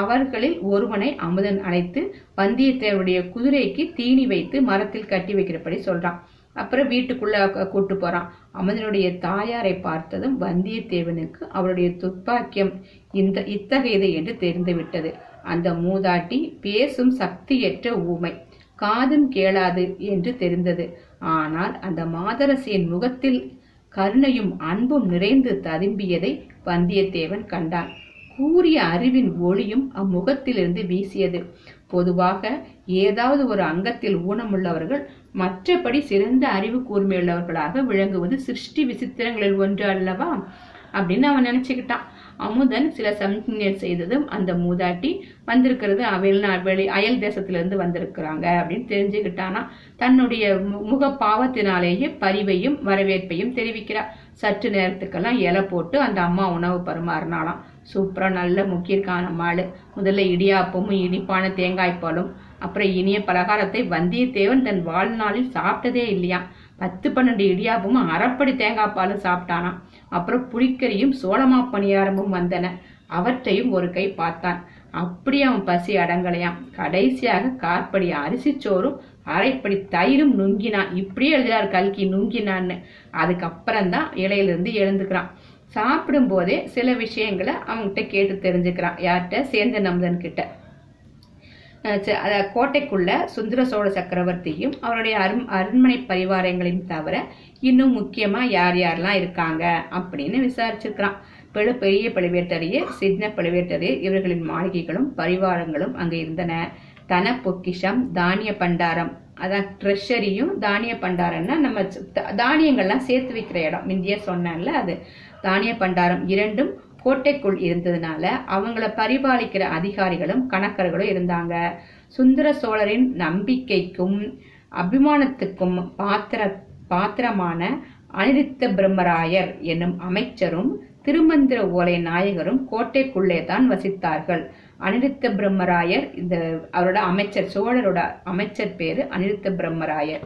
அவர்களில் ஒருவனை அமுதன் அழைத்து வந்தியத்தேவனுடைய குதிரைக்கு தீனி வைத்து மரத்தில் கட்டி வைக்கிறபடி சொல்றான். அப்புறம் வீட்டுக்குள்ள கூட்டு போறான். அமுதனுடைய தாயாரை பார்த்ததும் வந்தியத்தேவனுக்கு அவளுடைய துர்ப்பாக்கியம் இந்த இத்தகையது என்று தெரிந்துவிட்டது. அந்த மூதாட்டி பேசும் சக்தியற்ற ஊமை, காதும் கேளாது என்று தெரிந்தது. ஆனால் அந்த மாதரசியின் முகத்தில் கருணையும் அன்பும் நிறைந்து ததும்பியதை வந்தியத்தேவன் கண்டான். கூரிய அறிவின் ஒளியும் அம்முகத்திலிருந்து வீசியது. பொதுவாக ஏதாவது ஒரு அங்கத்தில் ஊனமுள்ளவர்கள் மற்றபடி சிறந்த அறிவு கூர்மையுள்ளவர்களாக விளங்குவது சிருஷ்டி விசித்திரங்களில் ஒன்று அல்லவா அப்படின்னு அவன் நினைச்சுக்கிட்டான். அமுதன் சில சமிக்ஞை செய்ததும் அந்த மூதாட்டி வந்திருக்கிறது வெளி அயல் தேசத்திலிருந்து வந்திருக்கிறாங்க அப்படின்னு தெரிஞ்சுக்கிட்டானா. தன்னுடைய முக பாவத்தினாலேயே பரிவையும் வரவேற்பையும் தெரிவிக்கிறார். சற்று நேரத்துக்கெல்லாம் இலை போட்டு அந்த அம்மா உணவு பருமாறினாலாம். சூப்பரா நல்ல முக்கியிருக்கான் நம்மாள். முதல்ல இடியாப்பமும் இனிப்பான தேங்காய்ப்பாலும், அப்புறம் இனிய பலகாரத்தை வந்தியத்தேவன் தன் வாழ்நாளில் சாப்பிட்டதே இல்லையா. பத்து பன்னெண்டு இடியாப்பமும் அரைப்படி தேங்காய் பாலும் சாப்பிட்டானாம். அப்புறம் புளிக்கறியும் சோளமா பணியாரமும் வந்தன. அவற்றையும் ஒரு கை பார்த்தான். அப்படி அவன் பசி அடங்கலையாம். கடைசியாக காற்படி அரிசிச்சோறும் அரைப்படி தயிரும் நுங்கினான். இப்படியே எழுதுறாரு கல்கி, நுங்கினான்னு. அதுக்கப்புறம்தான் இலையிலிருந்து எழுந்துக்கிறான். சாப்பிடும் போதே சில விஷயங்களை அவங்ககிட்ட கேட்டு தெரிஞ்சுக்கிறான். யார்கிட்ட? சேர்ந்த நம்புதன் கிட்ட. கோட்டைக்குள்ள சுந்தர சோழ சக்கரவர்த்தியும் அவருடைய அரு அரண்மனை பரிவாரங்களையும் தவிர இன்னும் முக்கியமா யார் யாரெல்லாம் இருக்காங்க அப்படின்னு விசாரிச்சிருக்கிறான். பெரு பெரிய பழுவேட்டரையர், சின்ன பழுவேட்டரையர் இவர்களின் மாளிகைகளும் பரிவாரங்களும் அங்கே இருந்தன. தன பொக்கிஷம், தானிய பண்டாரம், அதான் ட்ரெஷரியும் தானிய பண்டாரம்னா நம்ம தானியங்கள்லாம் சேர்த்து வைக்கிற இடம், முந்தியே சொன்னான்ல அது, தானிய பண்டாரம் இரண்டும் கோட்டைக்குள் இருந்ததுனால அவங்கள பரிபாலிக்கிற அதிகாரிகளும் கணக்கர்களும் இருந்தாங்க. சுந்தர சோழரின் நம்பிக்கைக்கும் அபிமானத்துக்கும் பாத்திர பாத்திரமான அனிருத்த பிரம்மராயர் என்னும் அமைச்சரும் திருமந்திர ஓலை நாயகரும் கோட்டைக்குள்ளே தான் வசித்தார்கள். அனிருத்த பிரம்மராயர், இந்த அவரோட அமைச்சர், சோழரோட அமைச்சர் பேரு அனிருத்த பிரம்மராயர்.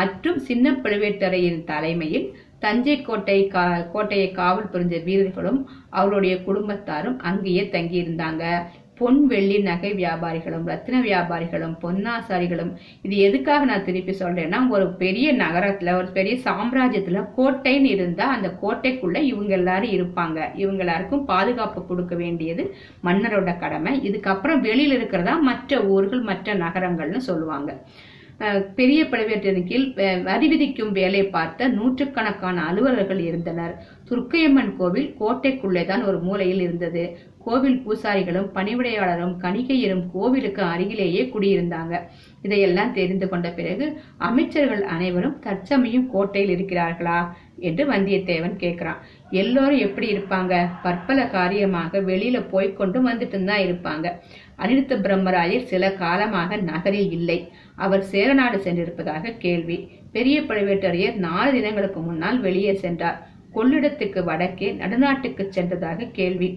மற்றும் சின்ன பழுவேட்டரையின் தலைமையில் தஞ்சை கோட்டை கா கோட்டையை காவல் புரிஞ்ச வீரர்களும் அவருடைய குடும்பத்தாரும் அங்கேயே தங்கியிருந்தாங்க. பொன் வெள்ளி நகை வியாபாரிகளும் ரத்தின வியாபாரிகளும் பொன்னாசாரிகளும். இது எதுக்காக நான் திருப்பி சொல்றேன்னா, ஒரு பெரிய நகரத்துல, ஒரு பெரிய சாம்ராஜ்யத்துல கோட்டைன்னு இருந்தா அந்த கோட்டைக்குள்ள இவங்க எல்லாரும் இருப்பாங்க. இவங்க எல்லாருக்கும் பாதுகாப்பு கொடுக்க வேண்டியது மன்னரோட கடமை. இதுக்கப்புறம் வெளியில இருக்கிறதா மற்ற ஊர்கள் மற்ற நகரங்கள்னு சொல்லுவாங்க. பெரிய பழுவேட்டரின் கீழ் வரி விதிக்கும் வேலை பார்த்த நூற்றுக்கணக்கான அலுவலர்கள் இருந்தனர். துர்க்கையம்மன் கோவில் கோட்டைக்குள்ளேதான் ஒரு மூலையில் இருந்தது. கோவில் பூசாரிகளும் பணிவிடையாளரும் கணிகையரும் கோவிலுக்கு அருகிலேயே குடியிருந்தாங்க. இதையெல்லாம் தெரிந்து கொண்ட பிறகு அமைச்சர்கள் அனைவரும் தற்சமயம் கோட்டையில் இருக்கிறார்களா என்று வந்தியத்தேவன் கேட்கிறான். எல்லோரும் எப்படி இருப்பாங்க? பற்பல காரியமாக வெளியில போய்கொண்டு வந்துட்டு தான் இருப்பாங்க. அனிருத்த பிரம்மராயர் சில காலமாக நகரில் இல்லை. அவர் சேரநாடு சென்றிருப்பதாக கேள்வி. பெரிய பழுவேட்டரையர் நாலு தினங்களுக்கு முன்னால் வெளியே சென்றார். கொள்ளிடத்துக்கு வடக்கே நடுநாட்டுக்கு சென்றதாக கேள்வி.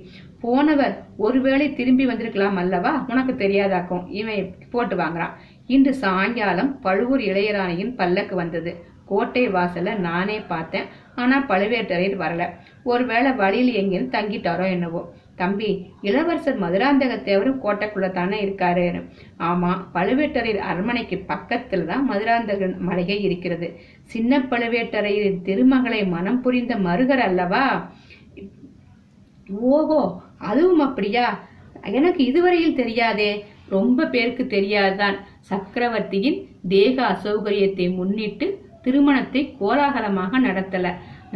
போனவர் ஒருவேளை திரும்பி வந்திருக்கலாம் அல்லவா? உனக்கு தெரியாதாக்கும், இவன் போட்டு வாங்குறான். இன்று சாயங்காலம் பழுவூர் இளையராணியின் பல்லக்கு வந்தது. கோட்டை வாசல நானே பார்த்தேன். ஆனா பழுவேட்டரையர் வரல. ஒருவேளை வழியில் எங்கேன்னு தங்கிட்டாரோ என்னவோ. தம்பி, இளவரசர் மதுராந்தகத்தேவரும் கோட்டைக்குள்ள தானே இருக்காரு? ஆமா, பழுவேட்டரையர் அரண்மனைக்கு பக்கத்துல தான் மதுராந்தகன் மளிகை இருக்கிறது. சின்ன பழுவேட்டரையரின் திருமகளை மனம் புரிந்த மருகர் அல்லவா? ஓஹோ, அதுவும் அப்படியா? எனக்கு இதுவரையில் தெரியாதே. ரொம்ப பேருக்கு தெரியாதுதான். சக்கரவர்த்தியின் தேக அசௌகரியத்தை முன்னிட்டு திருமணத்தை கோலாகலமாக நடத்தல.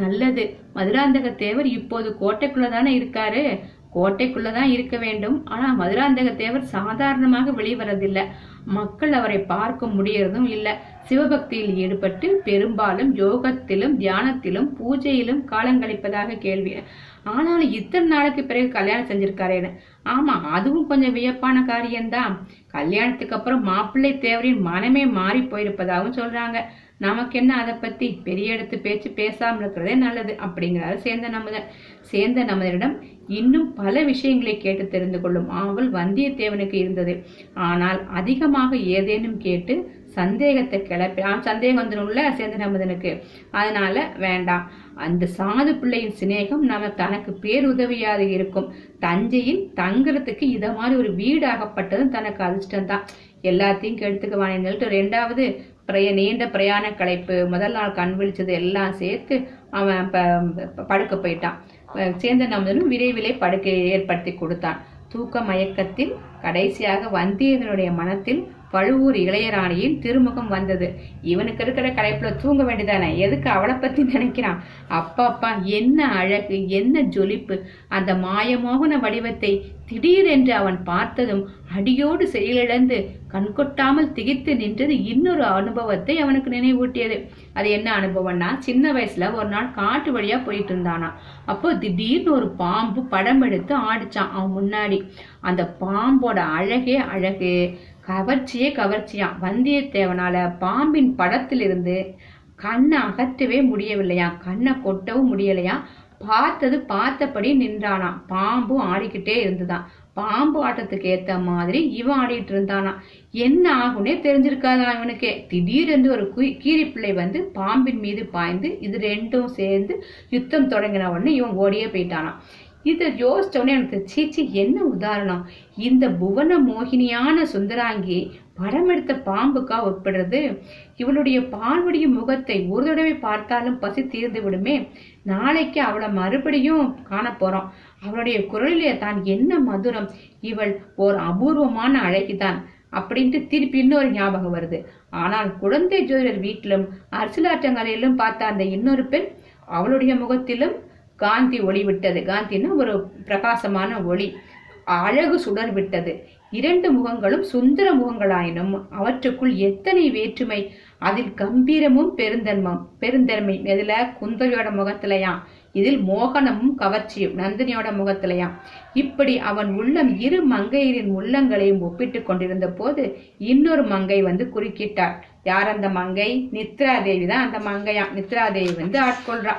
நல்லது, மதுராந்தகத்தேவர் இப்போது கோட்டைக்குள்ளதானே இருக்காரு. கோட்டைக்குள்ளதான் இருக்க வேண்டும். ஆனா மதுராந்தகத்தேவர் சாதாரணமாக வெளிவரதில்லை. மக்கள் அவரை பார்க்க முடியறதும் இல்லை. சிவபக்தியில் ஈடுபட்டு பெரும்பாலும் யோகத்திலும் தியானத்திலும் பூஜையிலும் காலங்கழிப்பதாக கேள்வி. ஆனாலும் இத்தனை நாளைக்கு பிறகு கல்யாணம் செஞ்சிருக்காரேன்னு. ஆமா, அதுவும் கொஞ்சம் வியப்பான காரியம்தான். கல்யாணத்துக்கு அப்புறம் மாப்பிள்ளை தேவரின் மனமே மாறி போயிருப்பதாகவும் சொல்றாங்க. நமக்கு என்ன அதை பத்தி? பெரிய எடுத்து பேச்சு பேசாமல் இருக்கிறதே நல்லது அப்படிங்கிறாரு சேந்த நமுதன். சேந்த நமுதனிடம் இன்னும் பல விஷயங்களை கேட்டு தெரிந்து கொள்ளும் ஆவல் வந்தியத்தேவனுக்கு இருந்தது. ஆனால் அதிகமாக ஏதேனும் கேட்டு சந்தேகத்தை கிளப்பி சந்தேகம் வந்துடும்ல சேந்த நமுதனுக்கு. அதனால வேண்டாம், அந்த சாது பிள்ளையின் சிநேகம் நம்ம தனக்கு பேருதவியாக இருக்கும். தஞ்சையில் தங்குறதுக்கு இத மாதிரி ஒரு வீடு ஆகப்பட்டதும் தனக்கு அதிர்ஷ்டம் தான். எல்லாத்தையும் கெடுத்துக்குவானேன்னு சொல்லிட்டு, ரெண்டாவது பிரய நீண்ட பிரயாண களைப்பு, முதல் நாள் கண் விழிச்சது எல்லாம் சேர்த்து அவன் படுக்க போயிட்டான். சேர்ந்த நம்பனும் விரைவிலே படுக்கையை ஏற்படுத்தி கொடுத்தான். தூக்க மயக்கத்தில் கடைசியாக வந்தியனுடைய மனத்தில் பழுவூர் இளையராணியின் திருமுகம் வந்தது. இவனுக்கு இருக்கிற களைப்புல தூங்க வேண்டியதானே, எதுக்கு அவளை பத்தி நினைக்கிறான்? அப்பா அப்பா, என்ன அழகு, என்ன ஜொலிப்பு! அந்த மாயமோகன வடிவத்தை திடீரென்று அவன் பார்த்ததும் அடியோடு செயலிழந்து கண்கொட்டாமல் திகைத்து நின்றது இன்னொரு அனுபவத்தை அவனுக்கு நினைவூட்டியது. அது என்ன அனுபவம்னா, சின்ன வயசுல ஒரு நாள் காட்டு வழியா போயிட்டு இருந்தானா. அப்போ திடீர்னு ஒரு பாம்பு படம் எடுத்து ஆடிச்சான் அவன் முன்னாடி. அந்த பாம்போட அழகே அழகு, கவர்ச்சியே கவர்ச்சியாம். வந்தியத்தேவனால பாம்பின் படத்திலிருந்து கண்ணை அகற்றவே முடியவில்லையாம், கண்ணை கொட்டவும் முடியலையாம். பார்த்தது பார்த்தபடி நின்றானாம். பாம்பும் ஆடிக்கிட்டே இருந்துதான். பாம்பு ஆட்டத்துக்கு ஏத்த மாதிரி இவன் ஆடிட்டு இருந்தானா. என்ன ஆகுனே தெரிஞ்சிருக்காதான் இவனுக்கே. திடீரென்று ஒரு கீரி பிள்ளை வந்து பாம்பின் மீது பாய்ந்து இது ரெண்டும் சேர்ந்து யுத்தம் தொடங்கின உடனே இவன் ஓடியே போயிட்டானா. இதை யோசிச்சோடனே எனக்கு சீச்சி என்ன உதாரணம், இந்த புவன மோகினியான சுந்தராங்கி படம் எடுத்த பாம்புக்கா உட்படுறது. இவளுடைய பால்வடிய முகத்தை ஒரு தடவை பார்த்தாலும் பசி தீர்ந்து விடுமே. நாளைக்கு அவளை மறுபடியும் காண போறோம். அவளுடைய குரலிலே தான் என்ன மதுரம். இவள் ஓர் அபூர்வமான அழகிதான் அப்படின்ட்டு திருப்பி இன்னொரு ஞாபகம் வருது. ஆனால் குழந்தை ஜோதிடர் வீட்டிலும் அரசியலாற்றங்கரையிலும் பார்த்த அந்த இன்னொரு பெண், அவளுடைய முகத்திலும் காந்தி ஒளி விட்டது. காந்தின்னா ஒரு பிரகாசமான ஒளி. அழகு சுடர் விட்டது. இரண்டு முகங்களும் சுந்தர முகங்களாயினும் அவற்றுக்குள் எத்தனை வேற்றுமை. அதில் கம்பீரமும் பெருந்தன்மம் பெருந்தன்மை எதுல குந்தவியோட முகத்திலையாம், இதில் மோகனமும் கவர்ச்சியும் நந்தினியோட முகத்திலையாம். இப்படி அவன் உள்ளம் இரு மங்கையரின் உள்ளங்களையும் ஒப்பிட்டு கொண்டிருந்த போது இன்னொரு மங்கை வந்து குறுக்கிட்டார். யார் அந்த மங்கை? நித்ராதேவி தான் அந்த மங்கையா. நித்ராதேவி வந்து ஆட்கொள்றா,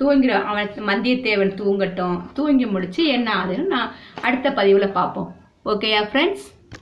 தூங்கிறோம். அவன் வந்தியத்தேவன் தூங்கட்டும், தூங்கி முடிச்சு என்ன ஆகுதுன்னு நான் அடுத்த பதிவில் பார்ப்போம். ஓகேயா ஃப்ரெண்ட்ஸ்?